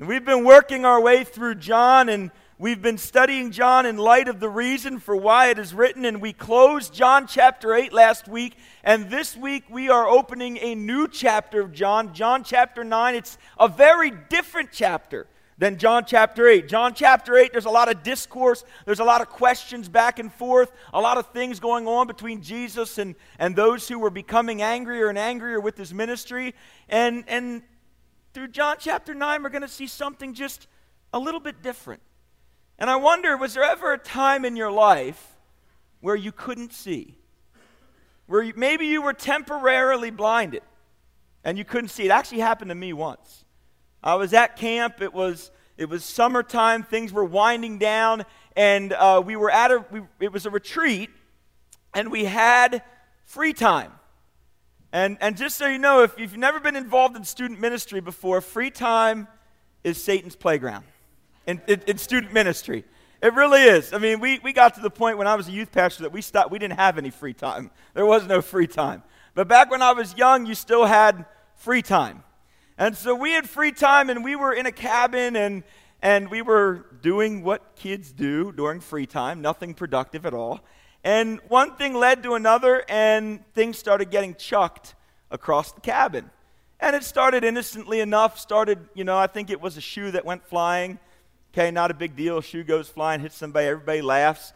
And we've been working our way through John, and we've been studying John in light of the reason for why it is written, and we closed John chapter 8 last week, and this week we are opening a new chapter of John, John chapter 9. It's a very different chapter than John chapter 8. John chapter 8, there's a lot of discourse, there's a lot of questions back and forth, a lot of things going on between Jesus and those who were becoming angrier and angrier with his ministry, and through John chapter 9, we're going to see something just a little bit different. And I wonder, was there ever a time in your life where you couldn't see? Where maybe you were temporarily blinded and you couldn't see. It actually happened to me once. I was at camp. It was summertime. Things were winding down, and we were at it was a retreat, and we had free time. And just so you know, if you've never been involved in student ministry before, free time is Satan's playground in student ministry. It really is. I mean, we got to the point when I was a youth pastor that we stopped. We didn't have any free time. There was no free time. But back when I was young, you still had free time. And so we had free time, and we were in a cabin, and we were doing what kids do during free time, nothing productive at all. And one thing led to another, and things started getting chucked across the cabin. And it started innocently enough, I think it was a shoe that went flying. Okay, not a big deal. Shoe goes flying, hits somebody, everybody laughs.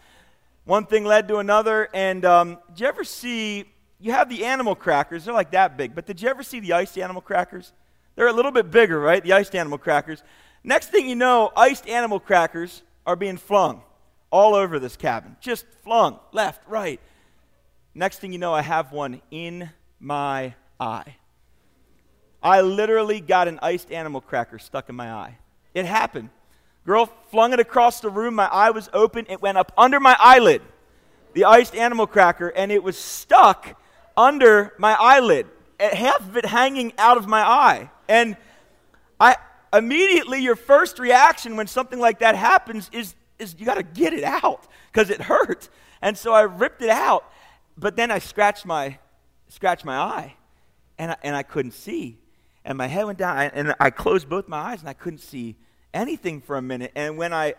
One thing led to another, and did you ever see, you have the animal crackers, they're like that big, but did you ever see the iced animal crackers? They're a little bit bigger, right, the iced animal crackers. Next thing you know, iced animal crackers are being flung all over this cabin, just flung, left, right. Next thing you know, I have one in my eye. I literally got an iced animal cracker stuck in my eye. It happened. Girl flung it across the room. My eye was open. It went up under my eyelid, the iced animal cracker, and it was stuck under my eyelid, half of it hanging out of my eye. And I immediately, your first reaction when something like that happens is you got to get it out because it hurt. And so I ripped it out, but then I scratched my eye, and I couldn't see. And my head went down, and I closed both my eyes, and I couldn't see anything for a minute. And when I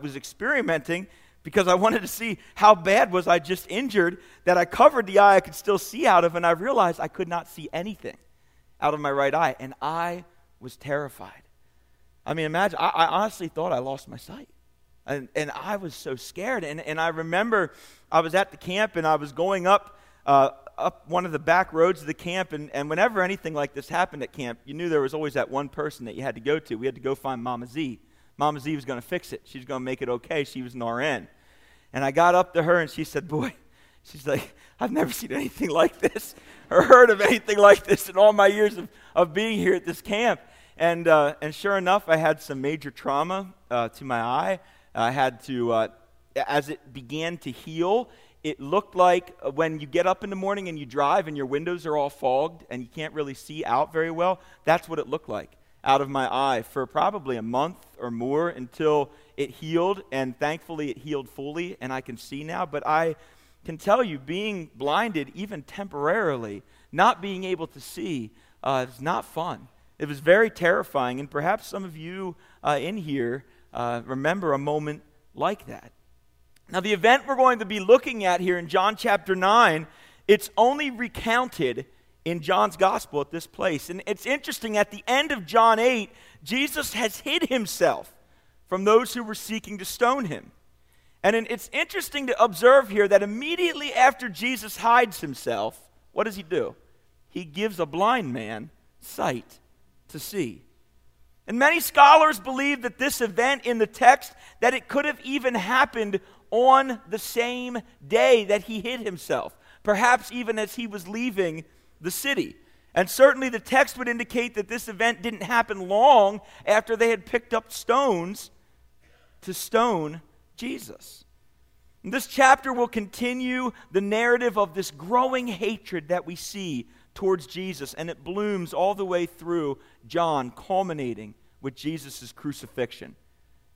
was experimenting because I wanted to see how bad was I just injured that I covered the eye I could still see out of, and I realized I could not see anything out of my right eye, and I was terrified. I mean, imagine, I honestly thought I lost my sight. And I was so scared. And I remember I was at the camp, and I was going up one of the back roads of the camp, and whenever anything like this happened at camp, you knew there was always that one person that you had to go to. We had to go find Mama Z. Mama Z was going to fix it. She was going to make it okay. She was an RN. And I got up to her, and she said, boy, she's like, I've never seen anything like this or heard of anything like this in all my years of being here at this camp. And sure enough, I had some major trauma to my eye. I had to, as it began to heal, it looked like when you get up in the morning and you drive and your windows are all fogged and you can't really see out very well, that's what it looked like out of my eye for probably a month or more until it healed, and thankfully it healed fully and I can see now. But I can tell you, being blinded even temporarily, not being able to see, is not fun. It was very terrifying, and perhaps some of you in here remember a moment like that. Now, the event we're going to be looking at here in John chapter 9, it's only recounted in John's gospel at this place. And it's interesting, at the end of John 8, Jesus has hid himself from those who were seeking to stone him. And it's interesting to observe here that immediately after Jesus hides himself, what does he do? He gives a blind man sight to see. And many scholars believe that this event in the text, that it could have even happened on the same day that he hid himself, perhaps even as he was leaving the city. And certainly the text would indicate that this event didn't happen long after they had picked up stones to stone Jesus. And this chapter will continue the narrative of this growing hatred that we see towards Jesus, and it blooms all the way through John, culminating with Jesus' crucifixion.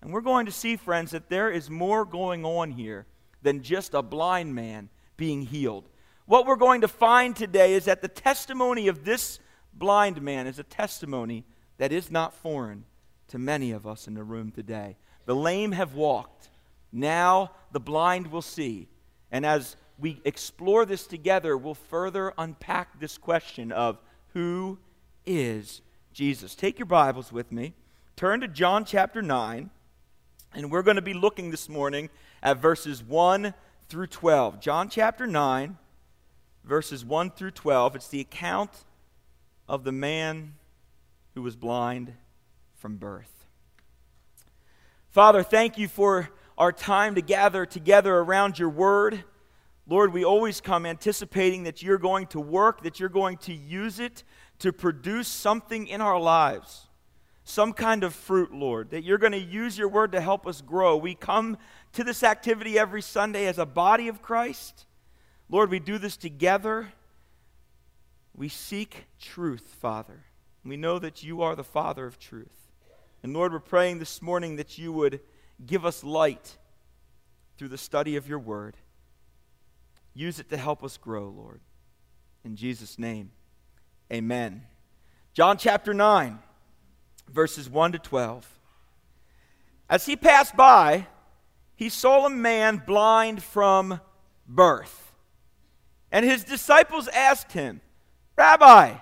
And we're going to see, friends, that there is more going on here than just a blind man being healed. What we're going to find today is that the testimony of this blind man is a testimony that is not foreign to many of us in the room today. The lame have walked. Now the blind will see. And as we explore this together, we'll further unpack this question of who is Jesus. Take your Bibles with me. Turn to John chapter 9. And we're going to be looking this morning at verses 1 through 12. John chapter 9, verses 1 through 12. It's the account of the man who was blind from birth. Father, thank you for our time to gather together around your word. Lord, we always come anticipating that you're going to work, that you're going to use it to produce something in our lives. Some kind of fruit, Lord, that you're going to use your word to help us grow. We come to this activity every Sunday as a body of Christ. Lord, we do this together. We seek truth, Father. We know that you are the Father of truth. And Lord, we're praying this morning that you would give us light through the study of your word. Use it to help us grow, Lord. In Jesus' name, amen. John chapter 9. Verses 1 to 12. As he passed by, he saw a man blind from birth. And his disciples asked him, "Rabbi,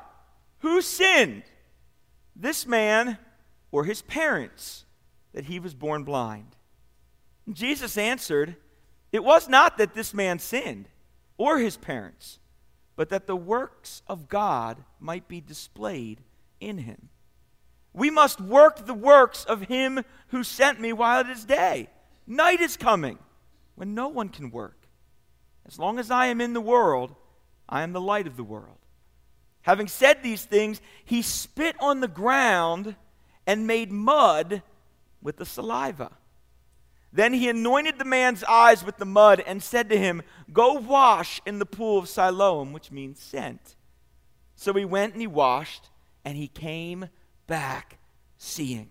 who sinned, this man or his parents, that he was born blind?" And Jesus answered, "It was not that this man sinned or his parents, but that the works of God might be displayed in him. We must work the works of him who sent me while it is day. Night is coming when no one can work. As long as I am in the world, I am the light of the world." Having said these things, he spit on the ground and made mud with the saliva. Then he anointed the man's eyes with the mud and said to him, "Go wash in the pool of Siloam," which means sent. So he went and he washed, and he came back seeing.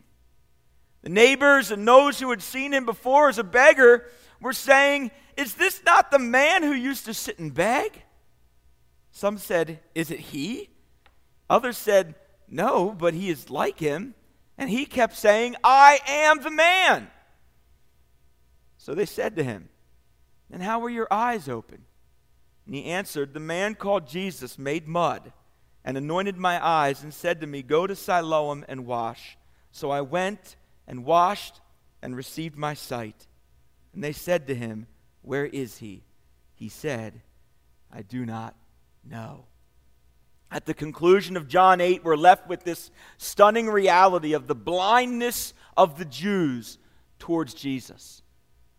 The neighbors and those who had seen him before as a beggar were saying, "Is this not the man who used to sit and beg?" Some said, "Is it he?" Others said, "No, but he is like him." And he kept saying, "I am the man." So they said to him, "And how were your eyes open?" And he answered, "The man called Jesus made mud and anointed my eyes and said to me, 'Go to Siloam and wash.' So I went and washed and received my sight." And they said to him, "Where is he?" He said, "I do not know." At the conclusion of John 8, we're left with this stunning reality of the blindness of the Jews towards Jesus.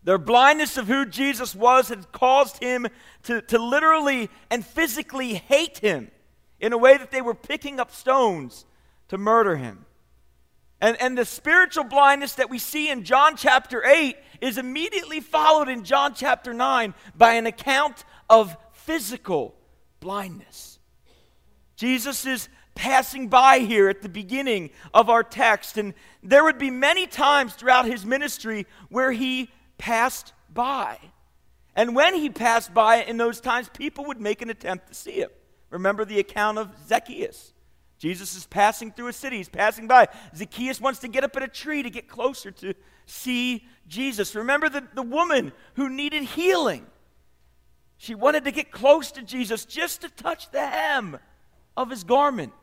Their blindness of who Jesus was had caused him to literally and physically hate him, in a way that they were picking up stones to murder him. And the spiritual blindness that we see in John chapter 8 is immediately followed in John chapter 9 by an account of physical blindness. Jesus is passing by here at the beginning of our text, and there would be many times throughout his ministry where he passed by. And when he passed by in those times, people would make an attempt to see him. Remember the account of Zacchaeus. Jesus is passing through a city. He's passing by. Zacchaeus wants to get up at a tree to get closer to see Jesus. Remember the woman who needed healing. She wanted to get close to Jesus just to touch the hem of his garment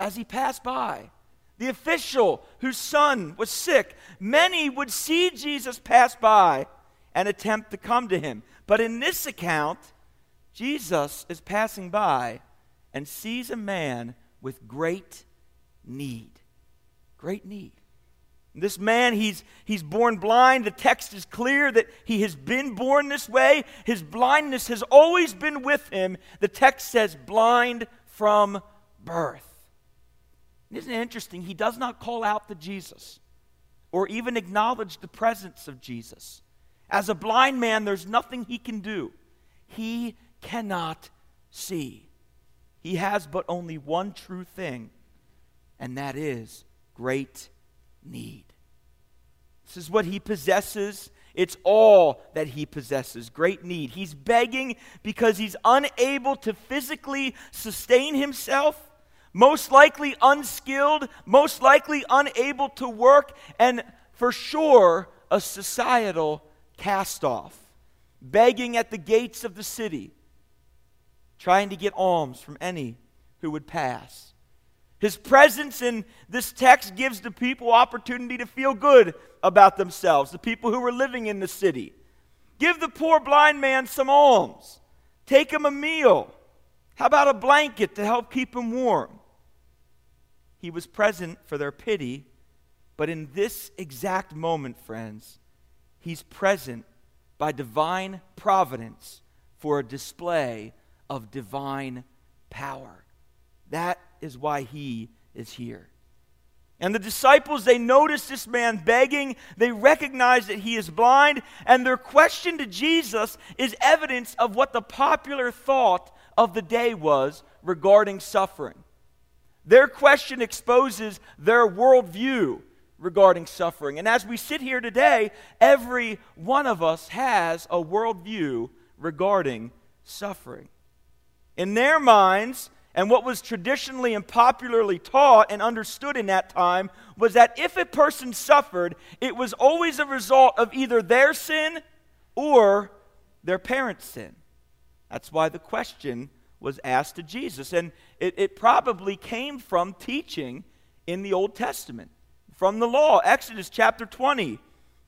as he passed by. The official whose son was sick. Many would see Jesus pass by and attempt to come to him. But in this account, Jesus is passing by and sees a man with great need. Great need. This man, he's born blind. The text is clear that he has been born this way. His blindness has always been with him. The text says blind from birth. And isn't it interesting? He does not call out to Jesus or even acknowledge the presence of Jesus. As a blind man, there's nothing he can do. He cannot see. He has but only one true thing, and that is great need. This is what he possesses. It's all that he possesses, great need. He's begging because he's unable to physically sustain himself, most likely unskilled, most likely unable to work, and for sure a societal cast-off, begging at the gates of the city, trying to get alms from any who would pass. His presence in this text gives the people opportunity to feel good about themselves, the people who were living in the city. Give the poor blind man some alms. Take him a meal. How about a blanket to help keep him warm? He was present for their pity, but in this exact moment, friends, he's present by divine providence for a display of divine power. That is why he is here. And the disciples, they notice this man begging. They recognize that he is blind. And their question to Jesus is evidence of what the popular thought of the day was regarding suffering. Their question exposes their worldview regarding suffering. And as we sit here today, every one of us has a worldview regarding suffering. In their minds, and what was traditionally and popularly taught and understood in that time, was that if a person suffered, it was always a result of either their sin or their parents' sin. That's why the question was asked to Jesus. And it probably came from teaching in the Old Testament, from the law. Exodus chapter 20,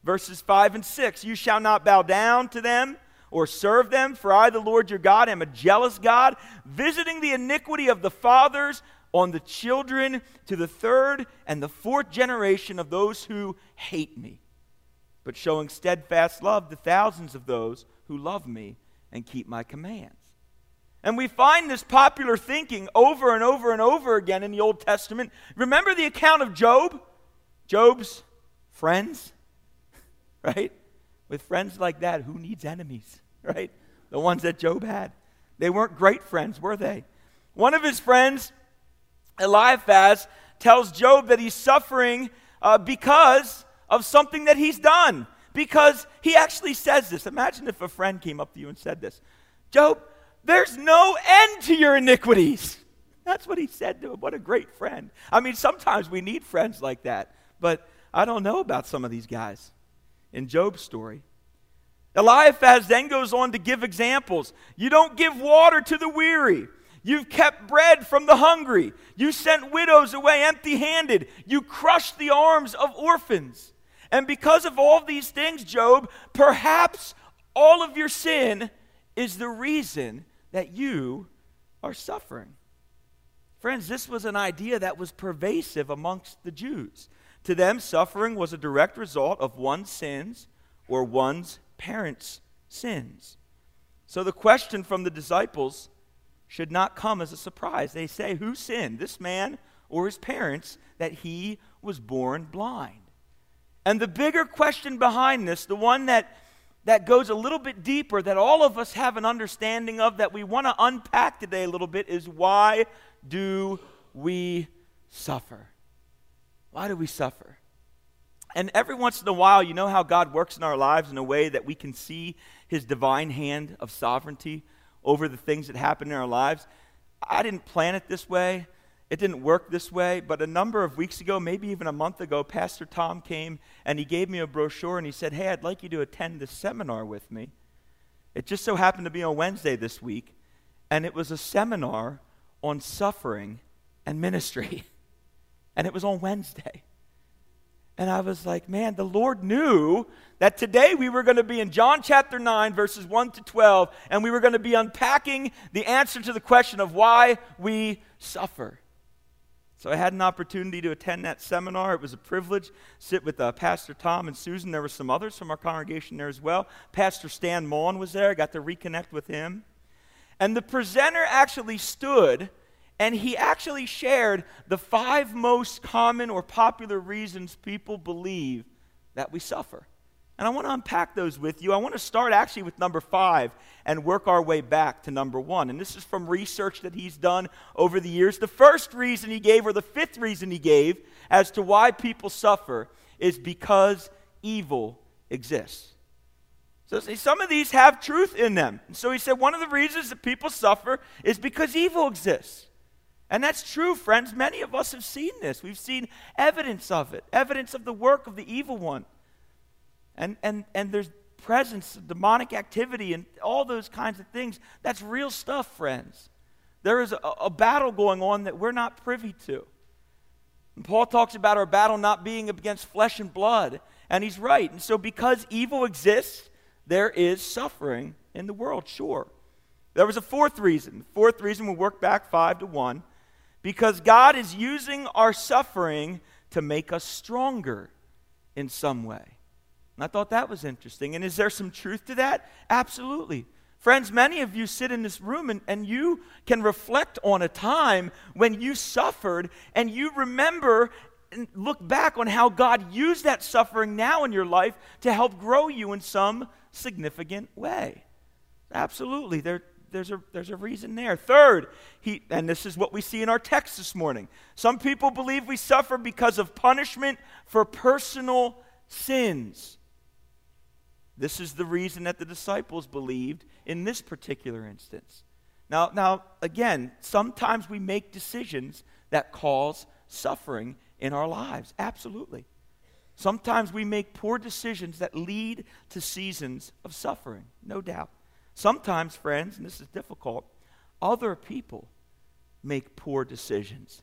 verses 5 and 6. You shall not bow down to them or serve them, for I, the Lord your God, am a jealous God, visiting the iniquity of the fathers on the children to the third and the fourth generation of those who hate me, but showing steadfast love to thousands of those who love me and keep my commands. And we find this popular thinking over and over and over again in the Old Testament. Remember the account of Job? Job's friends, right? With friends like that, who needs enemies, right? The ones that Job had. They weren't great friends, were they? One of his friends, Eliphaz, tells Job that he's suffering because of something that he's done. Because he actually says this. Imagine if a friend came up to you and said this. Job, there's no end to your iniquities. That's what he said to him. What a great friend. I mean, sometimes we need friends like that. But I don't know about some of these guys in Job's story. Eliphaz then goes on to give examples. You don't give water to the weary. You've kept bread from the hungry. You sent widows away empty-handed. You crushed the arms of orphans. And because of all these things, Job, perhaps all of your sin is the reason that you are suffering. Friends, this was an idea that was pervasive amongst the Jews. To them, suffering was a direct result of one's sins or one's parents' sins. So the question from the disciples should not come as a surprise. They say, who sinned, this man or his parents, that he was born blind? And the bigger question behind this, the one that goes a little bit deeper, that all of us have an understanding of, that we want to unpack today a little bit, is why do we suffer? Why do we suffer? And every once in a while, you know how God works in our lives in a way that we can see his divine hand of sovereignty over the things that happen in our lives. I didn't plan it this way. It didn't work this way. But a number of weeks ago, maybe even a month ago, Pastor Tom came and he gave me a brochure and he said, hey, I'd like you to attend this seminar with me. It just so happened to be on Wednesday this week. And it was a seminar on suffering and ministry. And it was on Wednesday. And I was like, man, the Lord knew that today we were going to be in John chapter 9, verses 1 to 12, and we were going to be unpacking the answer to the question of why we suffer. So I had an opportunity to attend that seminar. It was a privilege. Sit with Pastor Tom and Susan. There were some others from our congregation there as well. Pastor Stan Mullen was there. I got to reconnect with him. And the presenter actually stood, and he actually shared the 5 most common or popular reasons people believe that we suffer. And I want to unpack those with you. I want to start actually with number 5 and work our way back to number 1. And this is from research that he's done over the years. The first reason he gave, or the 5th reason he gave, as to why people suffer is because evil exists. So some of these have truth in them. And so he said one of the reasons that people suffer is because evil exists. And that's true, friends. Many of us have seen this. We've seen evidence of it, evidence of the work of the evil one. And there's presence of demonic activity and all those kinds of things. That's real stuff, friends. There is a battle going on that we're not privy to. And Paul talks about our battle not being against flesh and blood, and he's right. And so because evil exists, there is suffering in the world, sure. There was a fourth reason. The fourth reason, we'll work back 5 to 1. Because God is using our suffering to make us stronger in some way. And I thought that was interesting. And is there some truth to that? Absolutely. Friends, many of you sit in this room and you can reflect on a time when you suffered and you remember and look back on how God used that suffering now in your life to help grow you in some significant way. Absolutely. There's a reason there. Third, and this is what we see in our text this morning. Some people believe we suffer because of punishment for personal sins. This is the reason that the disciples believed in this particular instance. Now again, sometimes we make decisions that cause suffering in our lives. Absolutely. Sometimes we make poor decisions that lead to seasons of suffering, no doubt. Sometimes, friends, and this is difficult, other people make poor decisions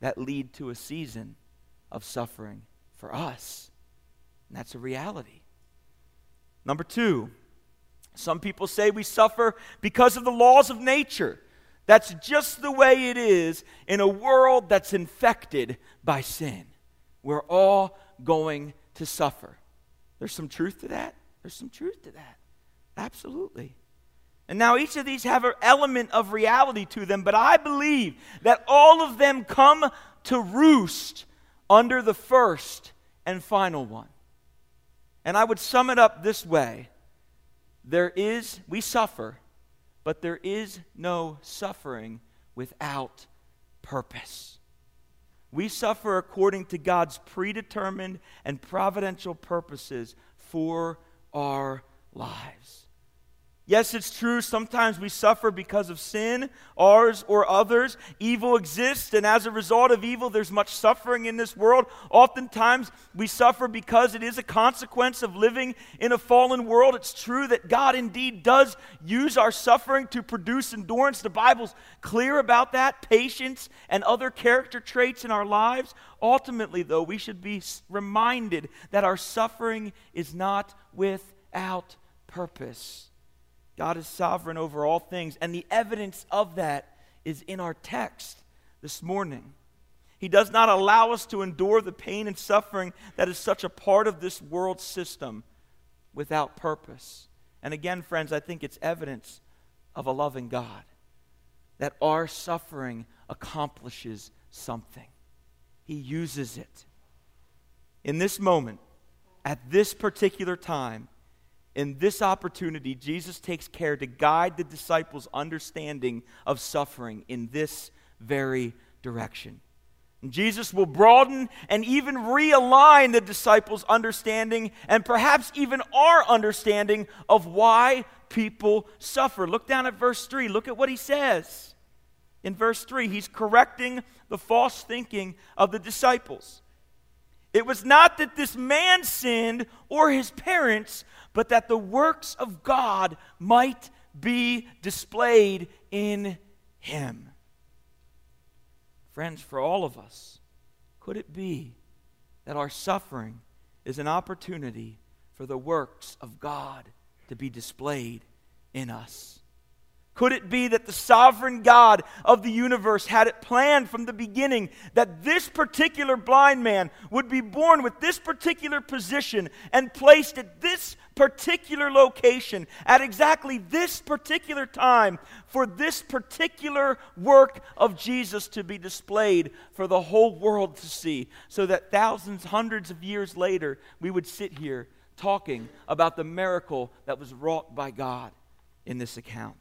that lead to a season of suffering for us. And that's a reality. Number two, some people say we suffer because of the laws of nature. That's just the way it is in a world that's infected by sin. We're all going to suffer. There's some truth to that. There's some truth to that. Absolutely. And now each of these have an element of reality to them, but I believe that all of them come to roost under the first and final one. And I would sum it up this way. We suffer, but there is no suffering without purpose. We suffer according to God's predetermined and providential purposes for our lives. Yes, it's true, sometimes we suffer because of sin, ours or others. Evil exists, and as a result of evil, there's much suffering in this world. Oftentimes, we suffer because it is a consequence of living in a fallen world. It's true that God indeed does use our suffering to produce endurance. The Bible's clear about that, patience and other character traits in our lives. Ultimately, though, we should be reminded that our suffering is not without purpose. God is sovereign over all things, and the evidence of that is in our text this morning. He does not allow us to endure the pain and suffering that is such a part of this world system without purpose. And again, friends, I think it's evidence of a loving God that our suffering accomplishes something. He uses it. In this moment, at this particular time, in this opportunity, Jesus takes care to guide the disciples' understanding of suffering in this very direction. And Jesus will broaden and even realign the disciples' understanding and perhaps even our understanding of why people suffer. Look down at verse 3. Look at what he says. In verse 3, he's correcting the false thinking of the disciples. It was not that this man sinned or his parents, but that the works of God might be displayed in him. Friends, for all of us, could it be that our suffering is an opportunity for the works of God to be displayed in us? Could it be that the sovereign God of the universe had it planned from the beginning that this particular blind man would be born with this particular position and placed at this particular location at exactly this particular time for this particular work of Jesus to be displayed for the whole world to see, so that thousands, hundreds of years later, we would sit here talking about the miracle that was wrought by God in this account?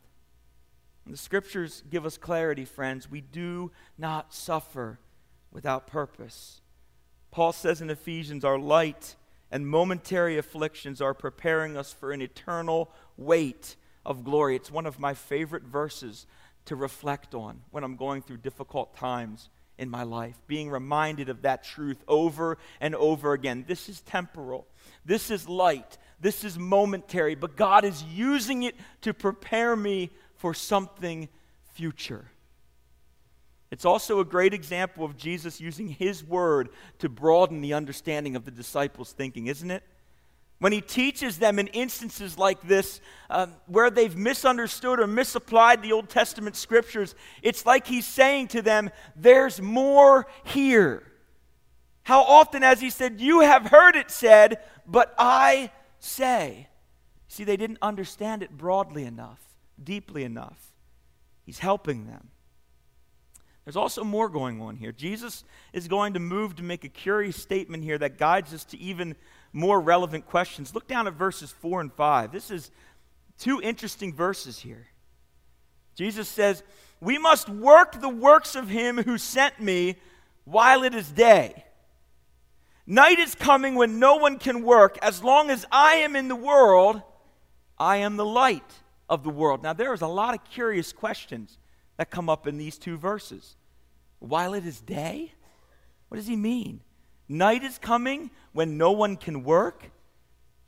The scriptures give us clarity, friends. We do not suffer without purpose. Paul says in Ephesians, our light and momentary afflictions are preparing us for an eternal weight of glory. It's one of my favorite verses to reflect on when I'm going through difficult times in my life, being reminded of that truth over and over again. This is temporal. This is light. This is momentary, but God is using it to prepare me for something future. It's also a great example of Jesus using his word to broaden the understanding of the disciples' thinking, isn't it? When he teaches them in instances like this, where they've misunderstood or misapplied the Old Testament scriptures, it's like he's saying to them, there's more here. How often has he said, you have heard it said, but I say. See, they didn't understand it broadly enough, deeply enough. He's helping them. There's also more going on here. Jesus is going to move to make a curious statement here that guides us to even more relevant questions. Look down at verses 4 and 5. This is two interesting verses here. Jesus says, we must work the works of him who sent me while it is day. Night is coming when no one can work. As long as I am in the world, I am the light of the world. Now, there is a lot of curious questions that come up in these two verses. While it is day? What does he mean? Night is coming when no one can work.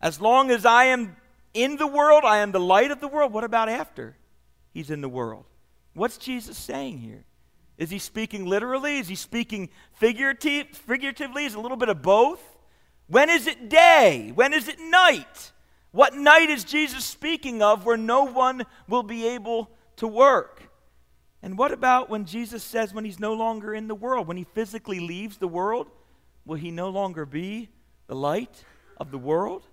As long as I am in the world, I am the light of the world. What about after he's in the world? What's Jesus saying here? Is he speaking literally? Is he speaking figuratively? Is it a little bit of both? When is it day? When is it night? What night is Jesus speaking of where no one will be able to work? And what about when Jesus says when he's no longer in the world, when he physically leaves the world, will he no longer be the light of the world?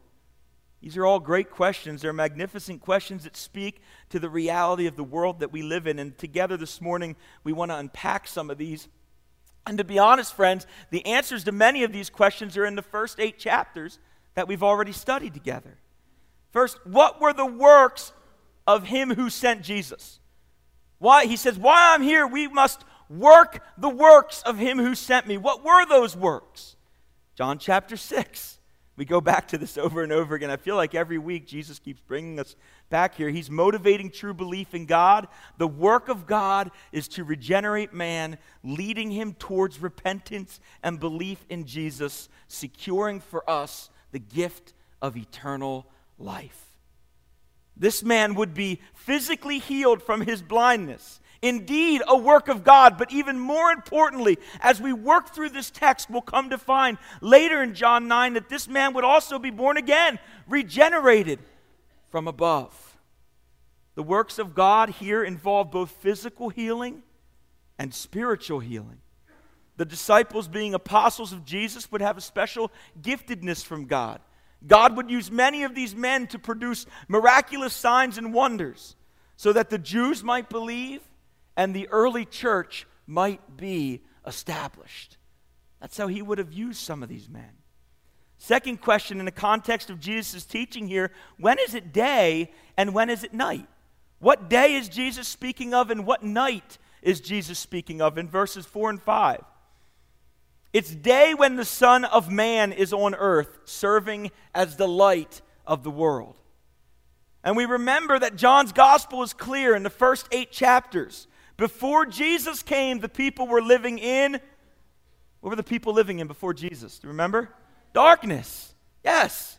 These are all great questions. They're magnificent questions that speak to the reality of the world that we live in. And together this morning, we want to unpack some of these. And to be honest, friends, the answers to many of these questions are in the first 8 chapters that we've already studied together. First, what were the works of him who sent Jesus? Why? He says, while I'm here, we must work the works of him who sent me. What were those works? John chapter 6. We go back to this over and over again. I feel like every week Jesus keeps bringing us back here. He's motivating true belief in God. The work of God is to regenerate man, leading him towards repentance and belief in Jesus, securing for us the gift of eternal life. This man would be physically healed from his blindness. Indeed, a work of God, but even more importantly, as we work through this text, we'll come to find later in John 9 that this man would also be born again, regenerated from above. The works of God here involve both physical healing and spiritual healing. The disciples, being apostles of Jesus, would have a special giftedness from God. God would use many of these men to produce miraculous signs and wonders so that the Jews might believe and the early church might be established. That's how he would have used some of these men. Second question in the context of Jesus' teaching here, when is it day and when is it night? What day is Jesus speaking of and what night is Jesus speaking of in verses 4 and 5? It's day when the Son of Man is on earth, serving as the light of the world. And we remember that John's gospel is clear in the first 8 chapters. Before Jesus came, the people were living in... What were the people living in before Jesus? Do you remember? Darkness. Yes.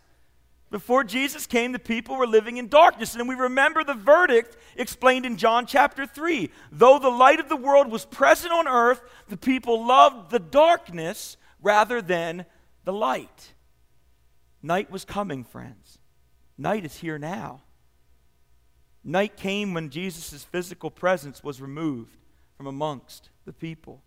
Before Jesus came, the people were living in darkness. And we remember the verdict explained in John chapter 3. Though the light of the world was present on earth, the people loved the darkness rather than the light. Night was coming, friends. Night is here now. Night came when Jesus' physical presence was removed from amongst the people.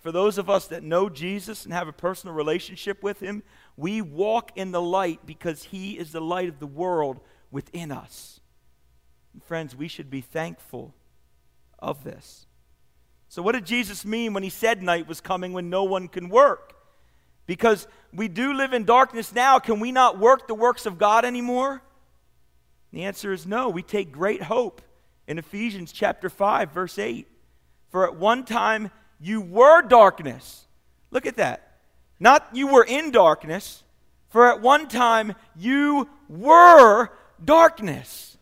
For those of us that know Jesus and have a personal relationship with him, we walk in the light because he is the light of the world within us. And friends, we should be thankful of this. So what did Jesus mean when he said night was coming when no one can work? Because we do live in darkness now, can we not work the works of God anymore? And the answer is no. We take great hope in Ephesians chapter 5, verse 8. For at one time you were darkness. Look at that. Not you were in darkness, for at one time you were darkness.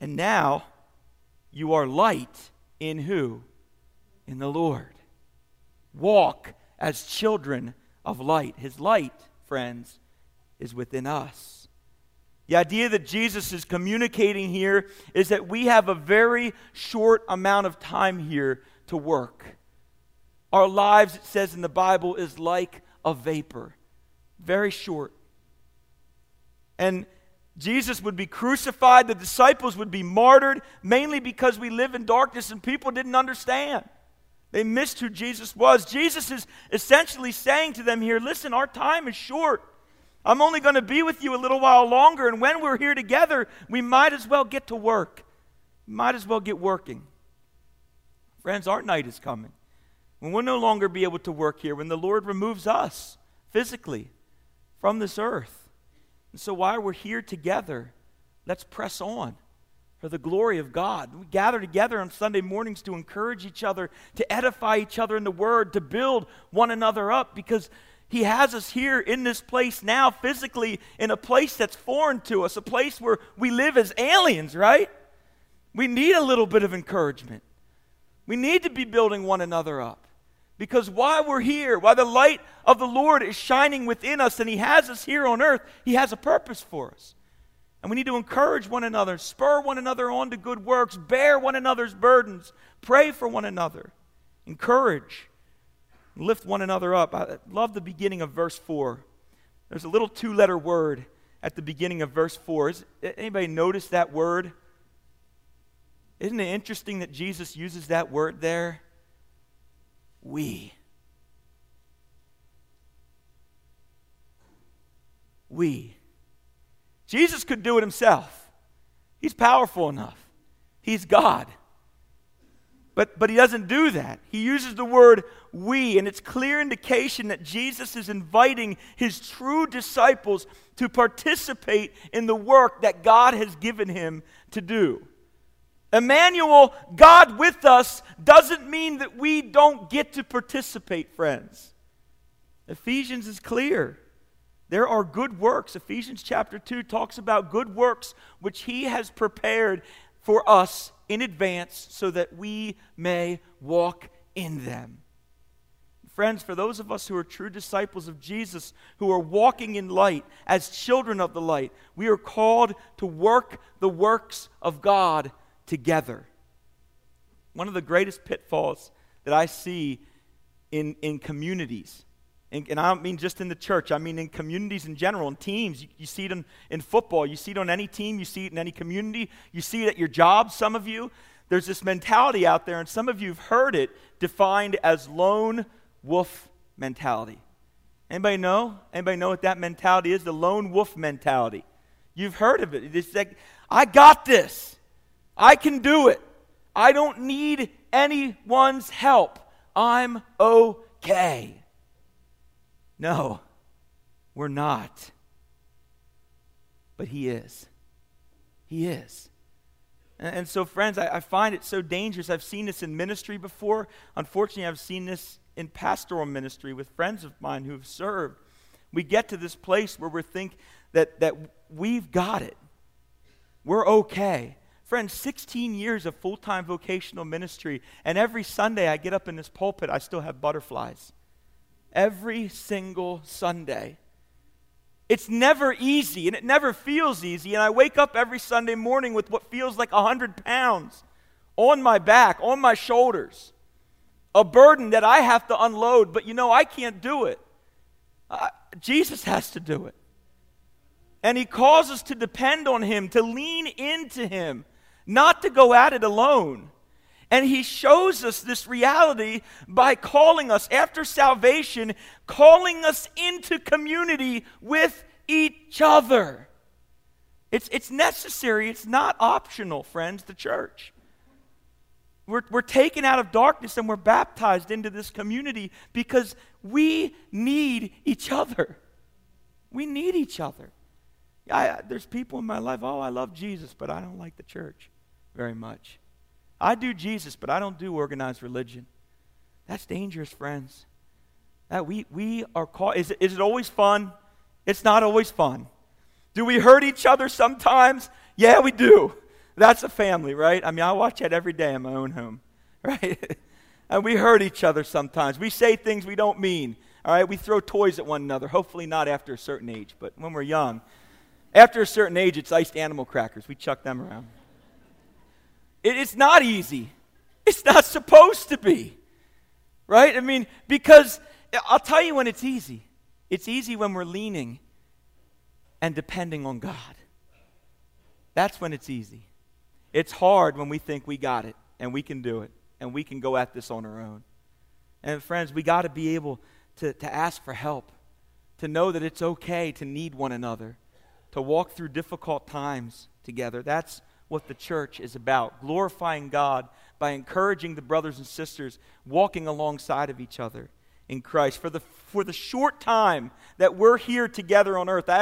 And now You are light in who? In the Lord. Walk as children of light. His light, friends, is within us. The idea that Jesus is communicating here is that we have a very short amount of time here to work. Our lives, it says in the Bible, is like a vapor. Very short. And Jesus would be crucified. The disciples would be martyred, mainly because we live in darkness and people didn't understand. They missed who Jesus was. Jesus is essentially saying to them here, listen, our time is short. I'm only going to be with you a little while longer, and when we're here together, we might as well get to work. Might as well get working. Friends, our night is coming when we'll no longer be able to work here, when the Lord removes us physically from this earth. And so while we're here together, let's press on for the glory of God. We gather together on Sunday mornings to encourage each other, to edify each other in the Word, to build one another up, because He has us here in this place now, physically, in a place that's foreign to us, a place where we live as aliens, right? We need a little bit of encouragement. We need to be building one another up. Because while we're here, while the light of the Lord is shining within us and He has us here on earth, He has a purpose for us. And we need to encourage one another, spur one another on to good works, bear one another's burdens, pray for one another, encourage, and lift one another up. I love the beginning of verse 4. There's a little two-letter word at the beginning of verse 4. Anybody notice that word? Isn't it interesting that Jesus uses that word there? We. Jesus could do it himself. He's powerful enough. He's God. But he doesn't do that. He uses the word we, and it's clear indication that Jesus is inviting his true disciples to participate in the work that God has given him to do. Emmanuel, God with us, doesn't mean that we don't get to participate, friends. Ephesians is clear. There are good works. Ephesians chapter 2 talks about good works which he has prepared for us in advance so that we may walk in them. Friends, for those of us who are true disciples of Jesus, who are walking in light as children of the light, we are called to work the works of God together. One of the greatest pitfalls that I see in communities, and I don't mean just in the church, I mean in communities in general, in teams. You see it in football, you see it on any team, you see it in any community, you see it at your job, some of you. There's this mentality out there, and some of you have heard it defined as lone wolf mentality. Anybody know? Anybody know what that mentality is? The lone wolf mentality. You've heard of it. It's like, I got this. I can do it. I don't need anyone's help. I'm okay. No, we're not. But He is. He is. And so, friends, I find it so dangerous. I've seen this in ministry before. Unfortunately, I've seen this in pastoral ministry with friends of mine who have served. We get to this place where we think that we've got it. We're okay. Friends, 16 years of full-time vocational ministry, and every Sunday I get up in this pulpit, I still have butterflies. Every single Sunday. It's never easy, and it never feels easy, and I wake up every Sunday morning with what feels like 100 pounds on my back, on my shoulders, a burden that I have to unload, but you know, I can't do it. Jesus has to do it. And He calls us to depend on Him, to lean into Him, not to go at it alone. And He shows us this reality by calling us, after salvation, calling us into community with each other. It's necessary. It's not optional, friends, the church. We're taken out of darkness and we're baptized into this community because we need each other. We need each other. There's people in my life, I love Jesus, but I don't like the church very much. I do Jesus, but I don't do organized religion. That's dangerous, friends. That we are called. Is it always fun? It's not always fun. Do we hurt each other sometimes? Yeah, we do. That's a family, right? I mean, I watch that every day in my own home, right? And we hurt each other sometimes. We say things we don't mean, all right? We throw toys at one another, hopefully not after a certain age, but when we're young. After a certain age, it's iced animal crackers. We chuck them around. It's not easy. It's not supposed to be, right? I mean, because I'll tell you when it's easy. It's easy when we're leaning and depending on God. That's when it's easy. It's hard when we think we got it and we can do it and we can go at this on our own. And friends, we got to be able to ask for help, to know that it's okay to need one another, to walk through difficult times together. That's what the church is about, glorifying God by encouraging the brothers and sisters, walking alongside of each other in Christ. For the short time that we're here together on earth, I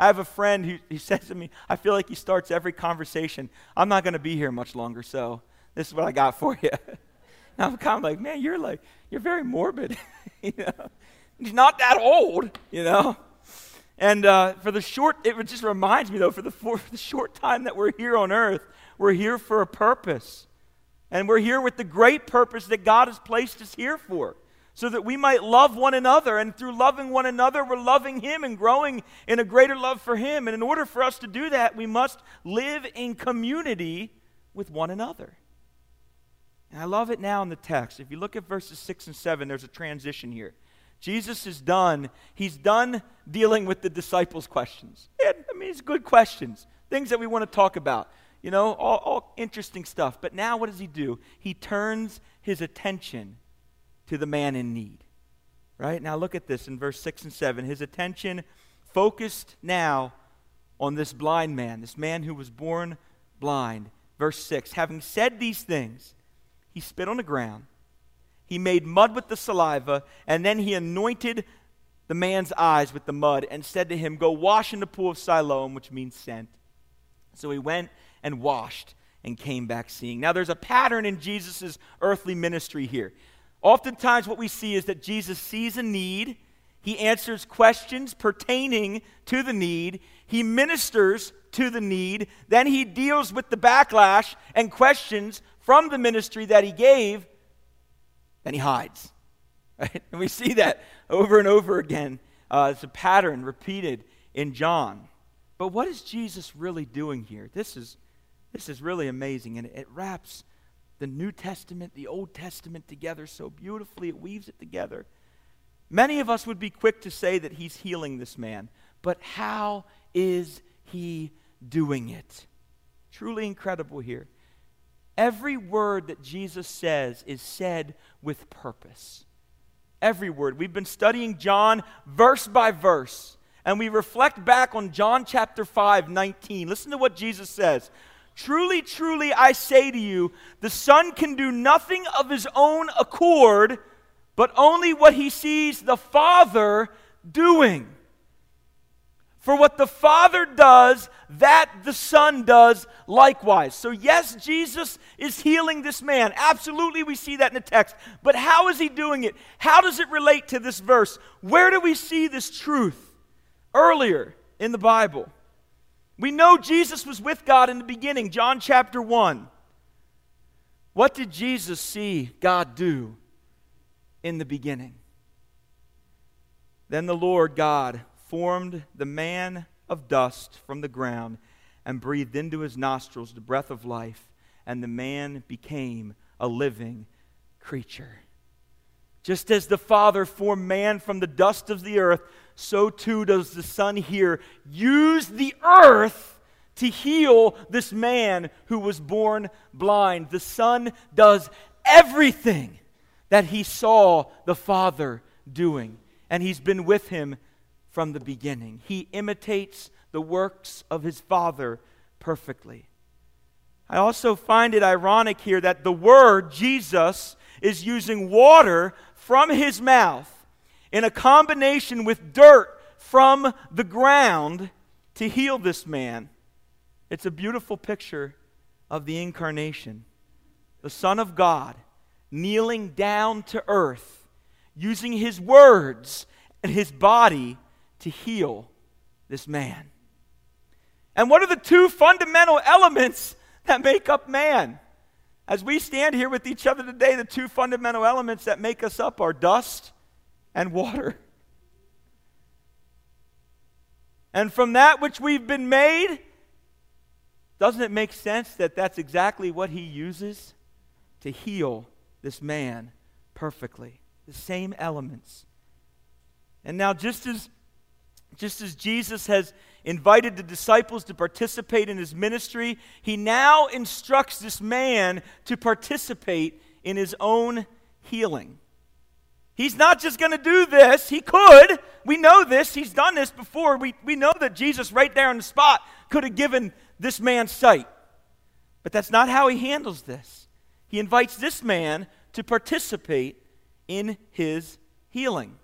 have a friend who says to me, I feel like he starts every conversation, I'm not going to be here much longer, so this is what I got for you. And I'm kind of like, man, you're very morbid. You know, he's not that old, you know. And it just reminds me, though, for the short time that we're here on earth, we're here for a purpose. And we're here with the great purpose that God has placed us here for, so that we might love one another. And through loving one another, we're loving Him and growing in a greater love for Him. And in order for us to do that, we must live in community with one another. And I love it now in the text. If you look at verses 6 and 7, there's a transition here. Jesus is done. He's done dealing with the disciples' questions. And, I mean, it's good questions, things that we want to talk about, you know, all interesting stuff. But now what does he do? He turns his attention to the man in need, right? Now look at this in verse 6 and 7. His attention focused now on this blind man, this man who was born blind. Verse 6, having said these things, he spit on the ground. He made mud with the saliva, and then he anointed the man's eyes with the mud and said to him, go wash in the pool of Siloam, which means sent. So he went and washed and came back seeing. Now there's a pattern in Jesus' earthly ministry here. Oftentimes what we see is that Jesus sees a need, he answers questions pertaining to the need, he ministers to the need, then he deals with the backlash and questions from the ministry that he gave, and he hides, right? And we see that over and over again. It's a pattern repeated in John. But what is Jesus really doing here? This is really amazing, and it wraps the New Testament, the Old Testament together so beautifully. It weaves it together. Many of us would be quick to say that he's healing this man, but how is he doing it? Truly incredible here. Every word that Jesus says is said with purpose. Every word. We've been studying John verse by verse, and we reflect back on John chapter 5, 19. Listen to what Jesus says. Truly, truly, I say to you, the Son can do nothing of his own accord, but only what he sees the Father doing. For what the Father does, that the Son does likewise. So yes, Jesus is healing this man. Absolutely, we see that in the text. But how is he doing it? How does it relate to this verse? Where do we see this truth? Earlier in the Bible. We know Jesus was with God in the beginning, John chapter 1. What did Jesus see God do in the beginning? Then the Lord God formed the man of dust from the ground and breathed into his nostrils the breath of life, and the man became a living creature. Just as the Father formed man from the dust of the earth, so too does the Son here use the earth to heal this man who was born blind. The Son does everything that he saw the Father doing, and he's been with him from the beginning. He imitates the works of his Father perfectly. I also find it ironic here that the Word, Jesus, is using water from his mouth in a combination with dirt from the ground to heal this man. It's a beautiful picture of the incarnation. The Son of God kneeling down to earth, using his words and his body to heal this man. And what are the two fundamental elements that make up man. As we stand here with each other today, the two fundamental elements that make us up are dust and water. And from that which we've been made, doesn't it make sense that that's exactly what he uses to heal this man perfectly? The same elements. And now just as Jesus has invited the disciples to participate in his ministry, he now instructs this man to participate in his own healing. He's not just going to do this. He could. We know this. He's done this before. We know that Jesus right there on the spot could have given this man sight. But that's not how he handles this. He invites this man to participate in his healing.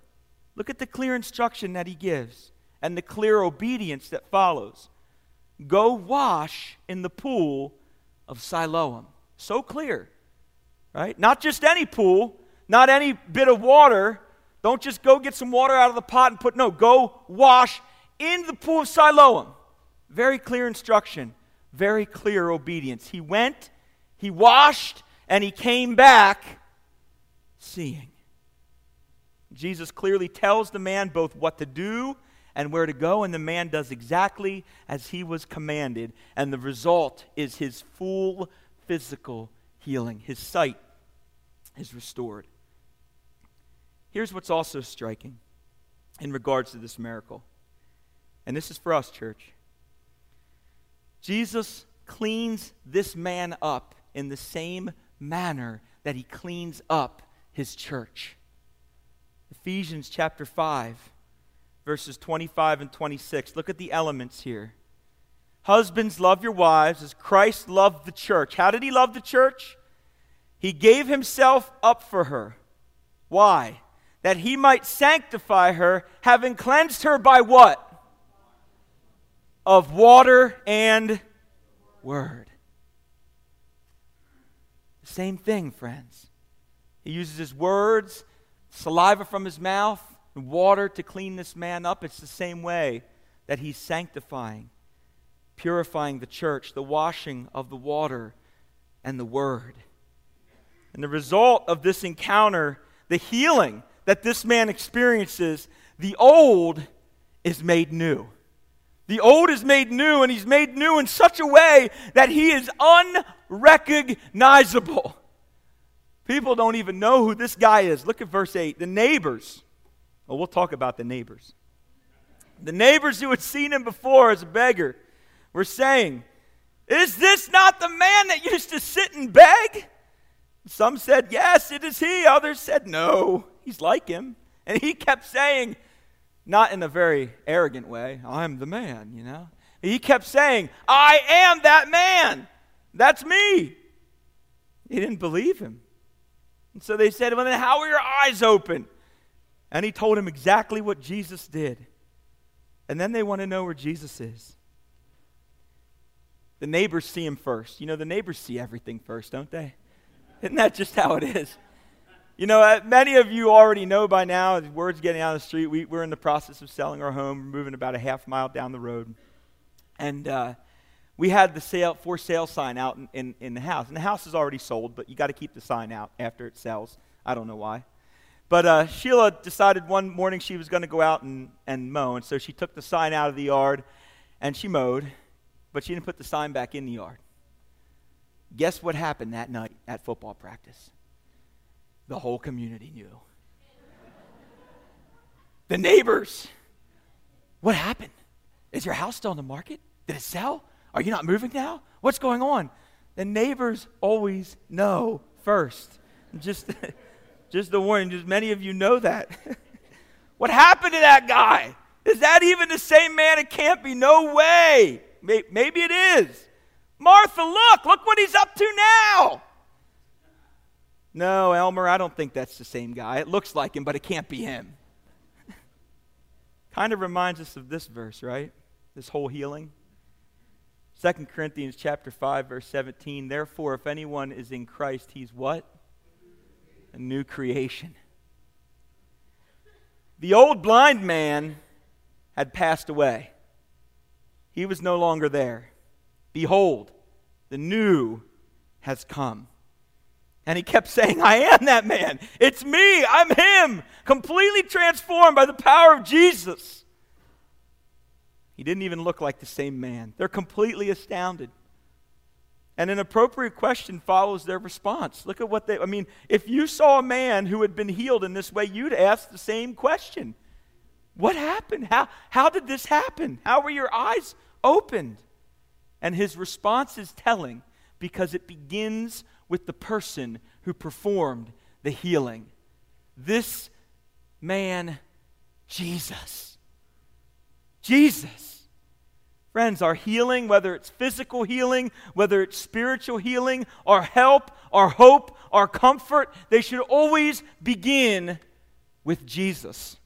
Look at the clear instruction that he gives and the clear obedience that follows. Go wash in the pool of Siloam. So clear, right? Not just any pool, not any bit of water. Don't just go get some water out of the pot and put, no, go wash in the pool of Siloam. Very clear instruction, very clear obedience. He went, he washed, and he came back seeing. Jesus clearly tells the man both what to do and where to go, and the man does exactly as he was commanded, and the result is his full physical healing. His sight is restored. Here's what's also striking in regards to this miracle, and this is for us, church. Jesus cleans this man up in the same manner that he cleans up his church. Ephesians chapter 5, verses 25 and 26. Look at the elements here. Husbands, love your wives as Christ loved the church. How did he love the church? He gave himself up for her. Why? That he might sanctify her, having cleansed her by what? Of water and word. Same thing, friends. He uses his words, saliva from his mouth, and water to clean this man up. It's the same way that he's sanctifying, purifying the church, the washing of the water and the word. And the result of this encounter, the healing that this man experiences, the old is made new. The old is made new, and he's made new in such a way that he is unrecognizable. People don't even know who this guy is. Look at verse 8. The neighbors. Well, we'll talk about the neighbors. The neighbors who had seen him before as a beggar were saying, "Is this not the man that used to sit and beg?" Some said, "Yes, it is he." Others said, "No, he's like him." And he kept saying, not in a very arrogant way, "I'm the man," you know. He kept saying, "I am that man. That's me." He didn't believe him. And so they said, "Well, then how are your eyes open?" And he told him exactly what Jesus did. And then they want to know where Jesus is. The neighbors see him first. You know, the neighbors see everything first, don't they? Isn't that just how it is? You know, many of you already know by now, as word's getting out of the street, we're in the process of selling our home. We're moving about a half mile down the road. And we had the sale, for sale sign out in the house. And the house is already sold, but you got to keep the sign out after it sells. I don't know why. But Sheila decided one morning she was going to go out and mow. And so she took the sign out of the yard and she mowed, but she didn't put the sign back in the yard. Guess what happened that night at football practice? The whole community knew. The neighbors. "What happened? Is your house still on the market? Did it sell? Are you not moving now? What's going on?" The neighbors always know first. Just the warning, just many of you know that. "What happened to that guy? Is that even the same man? It can't be. No way." Maybe it is. "Martha, look what he's up to now." "No, Elmer, I don't think that's the same guy. It looks like him, but it can't be him." Kind of reminds us of this verse, right? This whole healing. 2 Corinthians chapter 5, verse 17. "Therefore, if anyone is in Christ, he's what? A new creation." The old blind man had passed away. He was no longer there. Behold, The new has come. And he kept saying, I am that man. It's me. I'm him. Completely transformed by the power of Jesus. He didn't even look like the same man. They're completely astounded. And an appropriate question follows their response. Look at what they, if you saw a man who had been healed in this way, you'd ask the same question. What happened? How did this happen? How were your eyes opened? And his response is telling because it begins with the person who performed the healing. This man, Jesus. Jesus. Friends, our healing, whether it's physical healing, whether it's spiritual healing, our help, our hope, our comfort, they should always begin with Jesus.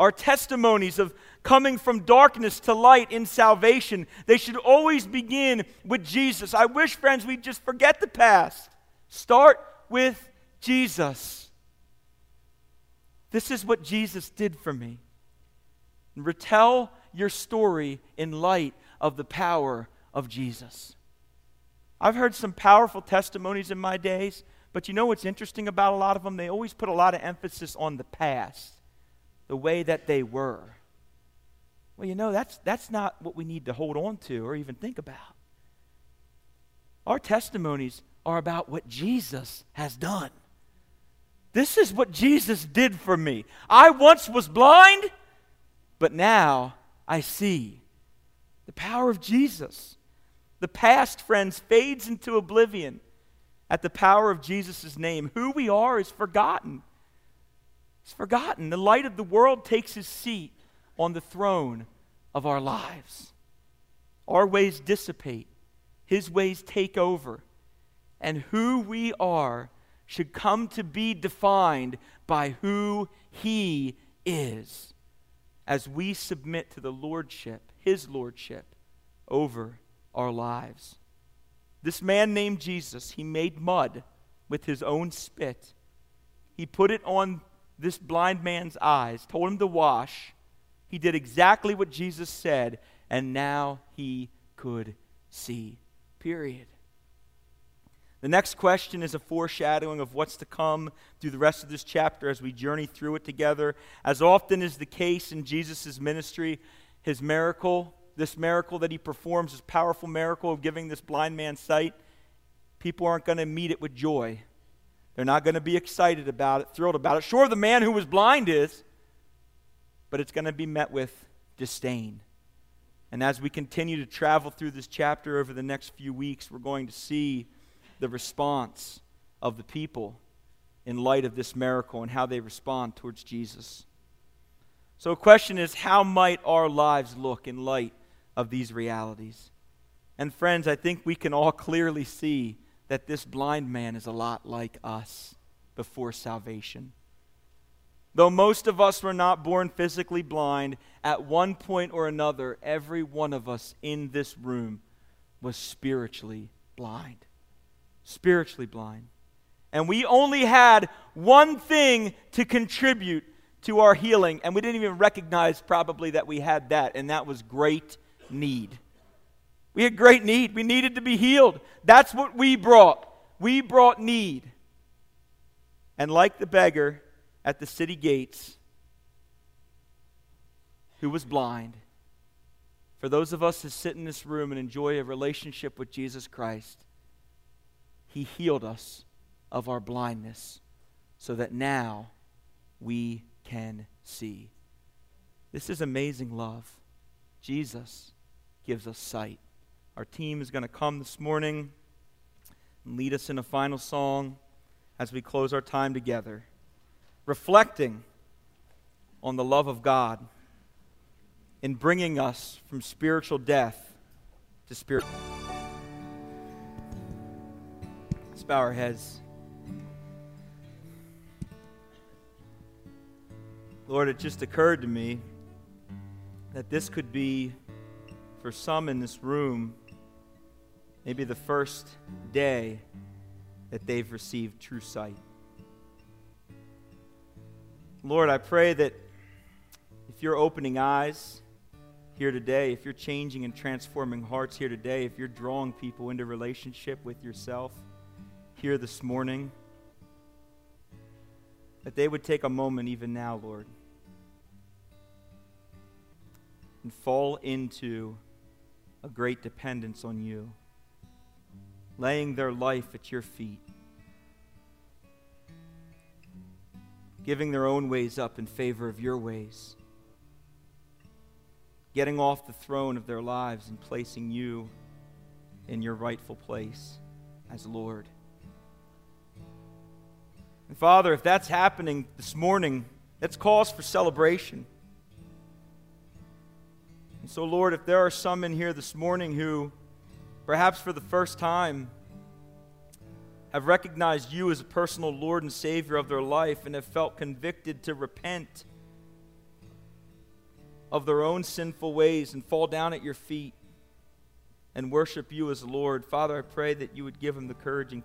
Our testimonies of coming from darkness to light in salvation, they should always begin with Jesus. I wish, friends, we'd just forget the past. Start with Jesus. This is what Jesus did for me. Retell your story in light of the power of Jesus. I've heard some powerful testimonies in my days, but you know what's interesting about a lot of them? They always put a lot of emphasis on the past, the way that they were. Well, you know, that's not what we need to hold on to or even think about. Our testimonies are about what Jesus has done. This is what Jesus did for me. I once was blind, but now I see. The power of Jesus. The past, friends, fades into oblivion at the power of Jesus' name. Who we are is forgotten. It's forgotten. The light of the world takes his seat on the throne of our lives. Our ways dissipate. His ways take over. And who we are should come to be defined by who he is, as we submit to the lordship, his lordship, over our lives. This man named Jesus, he made mud with his own spit. He put it on this blind man's eyes, told him to wash. He did exactly what Jesus said, and now he could see. Period. The next question is a foreshadowing of what's to come through the rest of this chapter as we journey through it together. As often is the case in Jesus' ministry, his miracle, this miracle that he performs, this powerful miracle of giving this blind man sight, people aren't going to meet it with joy. They're not going to be excited about it, thrilled about it. Sure, the man who was blind is, but it's going to be met with disdain. And as we continue to travel through this chapter over the next few weeks, we're going to see the response of the people in light of this miracle and how they respond towards Jesus. So the question is, how might our lives look in light of these realities? And friends, I think we can all clearly see that this blind man is a lot like us before salvation. Though most of us were not born physically blind, at one point or another, every one of us in this room was spiritually blind. Spiritually blind. And we only had one thing to contribute to our healing, and we didn't even recognize probably that we had that, and that was great need. We had great need. We needed to be healed. That's what we brought. We brought need. And like the beggar at the city gates who was blind, for those of us who sit in this room and enjoy a relationship with Jesus Christ, he healed us of our blindness so that now we can see. This is amazing love. Jesus gives us sight. Our team is going to come this morning and lead us in a final song as we close our time together, reflecting on the love of God in bringing us from spiritual death to spiritual life. Bow our heads. Lord, it just occurred to me that this could be, for some in this room, maybe the first day that they've received true sight. Lord, I pray that if you're opening eyes, here today, if you're changing and transforming hearts here today, if you're drawing people into relationship with yourself here this morning, that they would take a moment even now, Lord, and fall into a great dependence on you, laying their life at your feet, giving their own ways up in favor of your ways, getting off the throne of their lives and placing you in your rightful place as Lord. And Father, if that's happening this morning, that's cause for celebration. And so, Lord, if there are some in here this morning who, perhaps for the first time, have recognized you as a personal Lord and Savior of their life and have felt convicted to repent of their own sinful ways and fall down at your feet and worship you as Lord, Father, I pray that you would give them the courage and